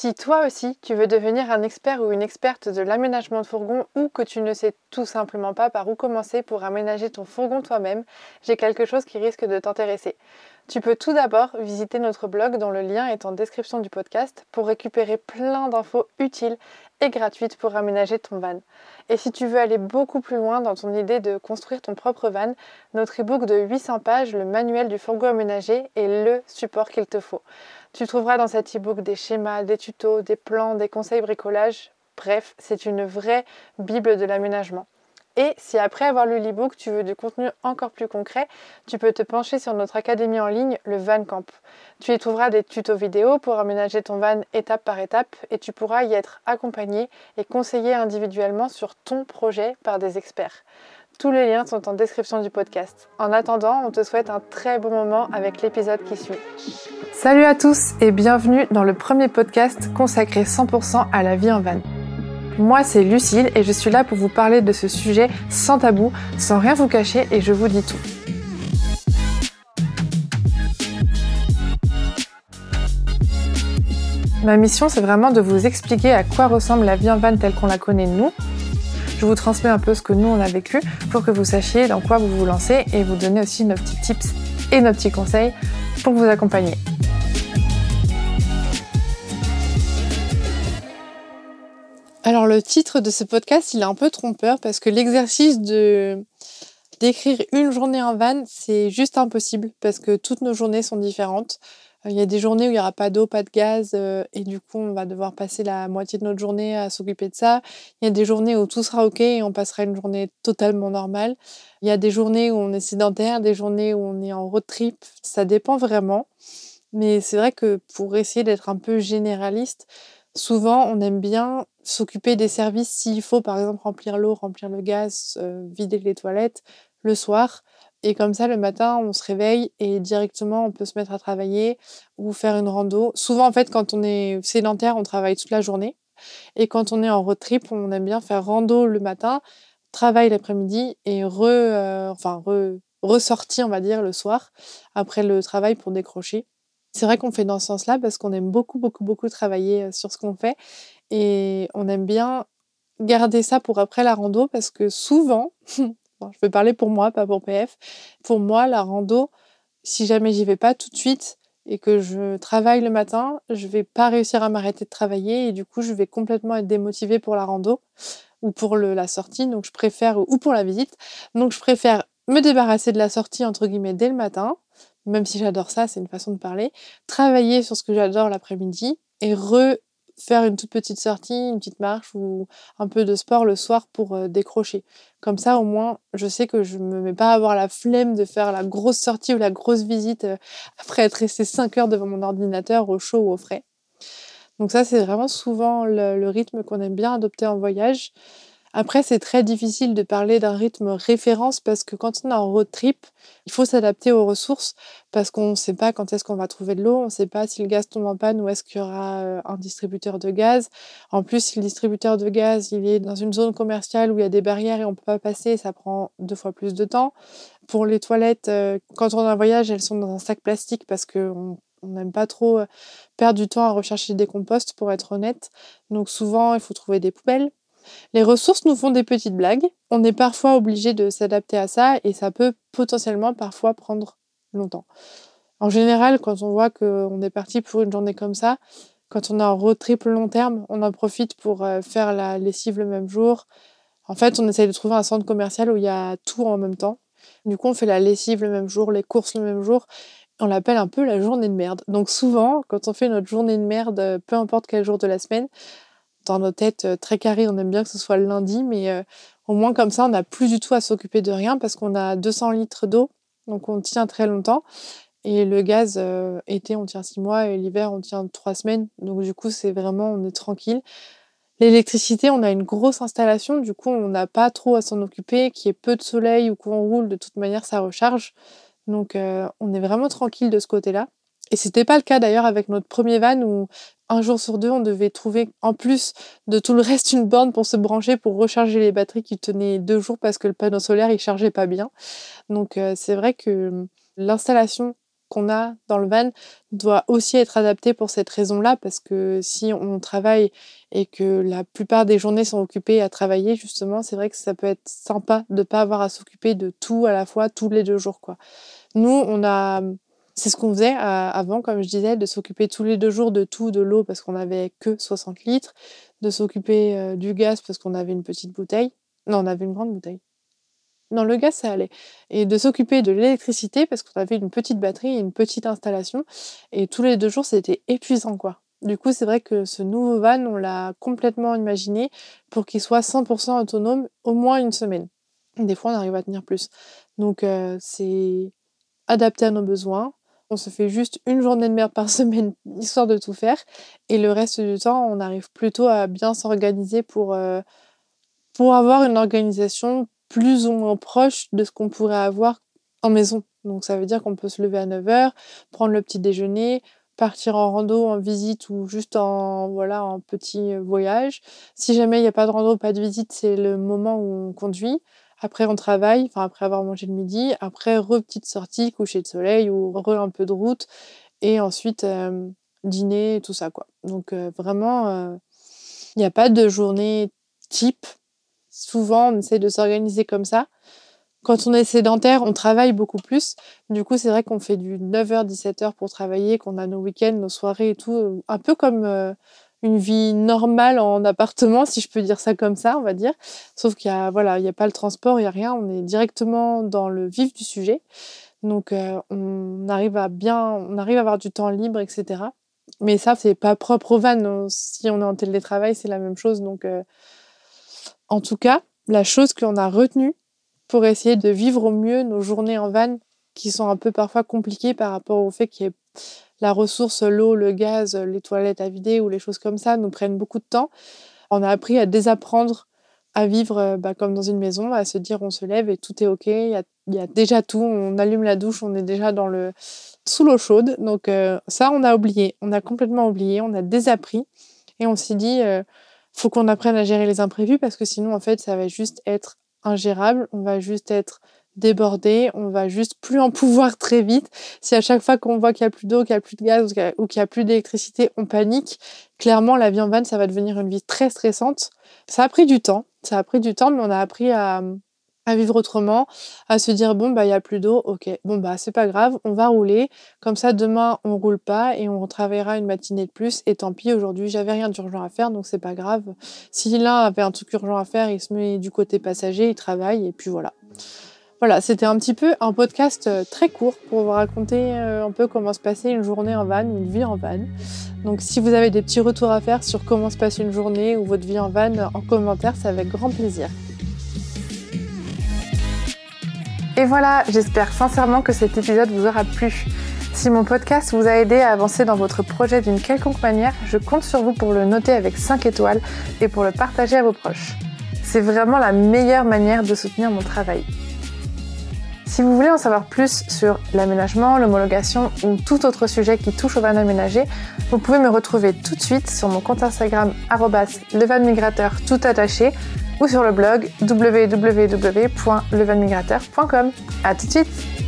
Si toi aussi, tu veux devenir un expert ou une experte de l'aménagement de fourgon ou que tu ne sais tout simplement pas par où commencer pour aménager ton fourgon toi-même, j'ai quelque chose qui risque de t'intéresser. Tu peux tout d'abord visiter notre blog dont le lien est en description du podcast pour récupérer plein d'infos utiles et gratuites pour aménager ton van. Et si tu veux aller beaucoup plus loin dans ton idée de construire ton propre van, notre e-book de 800 pages, le Manuel du Fourgon Aménagé, est le support qu'il te faut. Tu trouveras dans cet e-book des schémas, des tutos, des plans, des conseils bricolage. Bref, c'est une vraie bible de l'aménagement. Et si après avoir lu l'e-book, tu veux du contenu encore plus concret, tu peux te pencher sur notre académie en ligne, le Van Camp. Tu y trouveras des tutos vidéo pour aménager ton van étape par étape et tu pourras y être accompagné et conseillé individuellement sur ton projet par des experts. Tous les liens sont en description du podcast. En attendant, on te souhaite un très bon moment avec l'épisode qui suit. Salut à tous et bienvenue dans le premier podcast consacré 100% à la vie en van. Moi, c'est Lucile et je suis là pour vous parler de ce sujet sans tabou, sans rien vous cacher et je vous dis tout. Ma mission, c'est vraiment de vous expliquer à quoi ressemble la vie en van telle qu'on la connaît nous. Je vous transmets un peu ce que nous, on a vécu pour que vous sachiez dans quoi vous vous lancez et vous donner aussi nos petits tips et nos petits conseils pour vous accompagner. Alors le titre de ce podcast, il est un peu trompeur parce que l'exercice d'écrire une journée en van, c'est juste impossible parce que toutes nos journées sont différentes. Il y a des journées où il n'y aura pas d'eau, pas de gaz et du coup on va devoir passer la moitié de notre journée à s'occuper de ça. Il y a des journées où tout sera ok et on passera une journée totalement normale. Il y a des journées où on est sédentaire, des journées où on est en road trip, ça dépend vraiment. Mais c'est vrai que pour essayer d'être un peu généraliste, souvent, on aime bien s'occuper des services s'il faut, par exemple remplir l'eau, remplir le gaz, vider les toilettes le soir. Et comme ça, le matin, on se réveille et directement, on peut se mettre à travailler ou faire une rando. Souvent, en fait, quand on est sédentaire, on travaille toute la journée. Et quand on est en road trip, on aime bien faire rando le matin, travail l'après-midi et ressortie, on va dire, le soir après le travail pour décrocher. C'est vrai qu'on fait dans ce sens-là parce qu'on aime beaucoup travailler sur ce qu'on fait et on aime bien garder ça pour après la rando parce que souvent, bon, je peux parler pour moi, pas pour PF, pour moi la rando, si jamais j'y vais pas tout de suite et que je travaille le matin, je vais pas réussir à m'arrêter de travailler et du coup je vais complètement être démotivée pour la rando ou pour la sortie, donc je préfère, ou pour la visite, donc je préfère me débarrasser de la sortie entre guillemets dès le matin. Même si j'adore ça, c'est une façon de parler, travailler sur ce que j'adore l'après-midi et refaire une toute petite sortie, une petite marche ou un peu de sport le soir pour décrocher. Comme ça, au moins, je sais que je me mets pas à avoir la flemme de faire la grosse sortie ou la grosse visite après être restée 5 heures devant mon ordinateur au chaud ou au frais. Donc ça, c'est vraiment souvent le rythme qu'on aime bien adopter en voyage. Après, c'est très difficile de parler d'un rythme référence parce que quand on est en road trip, il faut s'adapter aux ressources parce qu'on ne sait pas quand est-ce qu'on va trouver de l'eau, on ne sait pas si le gaz tombe en panne ou est-ce qu'il y aura un distributeur de gaz. En plus, si le distributeur de gaz il est dans une zone commerciale où il y a des barrières et on ne peut pas passer, ça prend 2 fois plus de temps. Pour les toilettes, quand on est en voyage, elles sont dans un sac plastique parce qu'on n'aime pas trop perdre du temps à rechercher des composts, pour être honnête. Donc souvent, il faut trouver des poubelles. Les ressources nous font des petites blagues, on est parfois obligé de s'adapter à ça et ça peut potentiellement parfois prendre longtemps. En général, quand on voit qu'on est parti pour une journée comme ça, quand on est en road trip long terme, on en profite pour faire la lessive le même jour. En fait, on essaye de trouver un centre commercial où il y a tout en même temps. Du coup, on fait la lessive le même jour, les courses le même jour. On l'appelle un peu la journée de merde. Donc souvent, quand on fait notre journée de merde, peu importe quel jour de la semaine, dans nos têtes très carrées, on aime bien que ce soit le lundi, mais au moins comme ça, on n'a plus du tout à s'occuper de rien parce qu'on a 200 litres d'eau, donc on tient très longtemps. Et le gaz, été, on tient 6 mois et l'hiver, on tient 3 semaines. Donc du coup, c'est vraiment, on est tranquille. L'électricité, on a une grosse installation, du coup, on n'a pas trop à s'en occuper, qu'il y ait peu de soleil ou qu'on roule, de toute manière, ça recharge. Donc on est vraiment tranquille de ce côté-là. Et c'était pas le cas d'ailleurs avec notre premier van où un jour sur 2, on devait trouver en plus de tout le reste une borne pour se brancher, pour recharger les batteries qui tenaient 2 jours parce que le panneau solaire il chargeait pas bien. Donc c'est vrai que l'installation qu'on a dans le van doit aussi être adapté pour cette raison-là, parce que si on travaille et que la plupart des journées sont occupées à travailler, justement, c'est vrai que ça peut être sympa de ne pas avoir à s'occuper de tout à la fois, tous les 2 jours, quoi. Nous, c'est ce qu'on faisait avant, comme je disais, de s'occuper tous les 2 jours de tout, de l'eau, parce qu'on n'avait que 60 litres, de s'occuper du gaz, parce qu'on avait une petite bouteille. Non, on avait une grande bouteille. Non, le gaz, ça allait. Et de s'occuper de l'électricité, parce qu'on avait une petite batterie et une petite installation. Et tous les 2 jours, c'était épuisant, quoi. Du coup, c'est vrai que ce nouveau van, on l'a complètement imaginé pour qu'il soit 100% autonome au moins 1 semaine. Des fois, on arrive à tenir plus. Donc, c'est adapté à nos besoins. On se fait juste 1 journée de merde par semaine, histoire de tout faire. Et le reste du temps, on arrive plutôt à bien s'organiser pour avoir une organisation plus ou moins proche de ce qu'on pourrait avoir en maison. Donc ça veut dire qu'on peut se lever à 9h, prendre le petit déjeuner, partir en rando, en visite ou juste en petit voyage. Si jamais il n'y a pas de rando, pas de visite, c'est le moment où on conduit. Après, on travaille, après avoir mangé le midi, après petite sortie, coucher de soleil ou un peu de route, et ensuite dîner et tout ça, quoi. Donc vraiment, il n'y a pas de journée type. Souvent, on essaie de s'organiser comme ça. Quand on est sédentaire, on travaille beaucoup plus. Du coup, c'est vrai qu'on fait du 9h-17h pour travailler, qu'on a nos week-ends, nos soirées et tout, un peu comme une vie normale en appartement, si je peux dire ça comme ça, on va dire. Sauf qu'il y a, il y a pas le transport, il y a rien, on est directement dans le vif du sujet. Donc on arrive à avoir du temps libre, etc. Mais ça, c'est pas propre au van. Si on est en télétravail, c'est la même chose. Donc en tout cas, la chose qu'on a retenue pour essayer de vivre au mieux nos journées en van, qui sont un peu parfois compliquées par rapport au fait qu'il y ait la ressource, l'eau, le gaz, les toilettes à vider ou les choses comme ça nous prennent beaucoup de temps. On a appris à désapprendre à vivre comme dans une maison, à se dire on se lève et tout est ok, il y a déjà tout, on allume la douche, on est déjà sous l'eau chaude. Donc ça, on a oublié, on a complètement oublié, on a désappris et on s'est dit faut qu'on apprenne à gérer les imprévus parce que sinon en fait ça va juste être ingérable, on va juste être débordé, on va juste plus en pouvoir très vite. Si à chaque fois qu'on voit qu'il n'y a plus d'eau, qu'il n'y a plus de gaz ou qu'il n'y a plus d'électricité, on panique, clairement la vie en van, ça va devenir une vie très stressante. Ça a pris du temps, mais on a appris à vivre autrement, à se dire il n'y a plus d'eau, ok, c'est pas grave, on va rouler, comme ça demain on roule pas et on retravaillera une matinée de plus et tant pis, aujourd'hui j'avais rien d'urgent à faire donc c'est pas grave. Si l'un avait un truc urgent à faire, il se met du côté passager, il travaille et puis voilà. Voilà, c'était un petit peu un podcast très court pour vous raconter un peu comment se passait une journée en van, une vie en van. Donc si vous avez des petits retours à faire sur comment se passe une journée ou votre vie en van, en commentaire, c'est avec grand plaisir. Et voilà, j'espère sincèrement que cet épisode vous aura plu. Si mon podcast vous a aidé à avancer dans votre projet d'une quelconque manière, je compte sur vous pour le noter avec 5 étoiles et pour le partager à vos proches. C'est vraiment la meilleure manière de soutenir mon travail. Si vous voulez en savoir plus sur l'aménagement, l'homologation ou tout autre sujet qui touche au van aménagé, vous pouvez me retrouver tout de suite sur mon compte Instagram @levanmigrateur tout attaché ou sur le blog www.levanmigrateur.com. À tout de suite!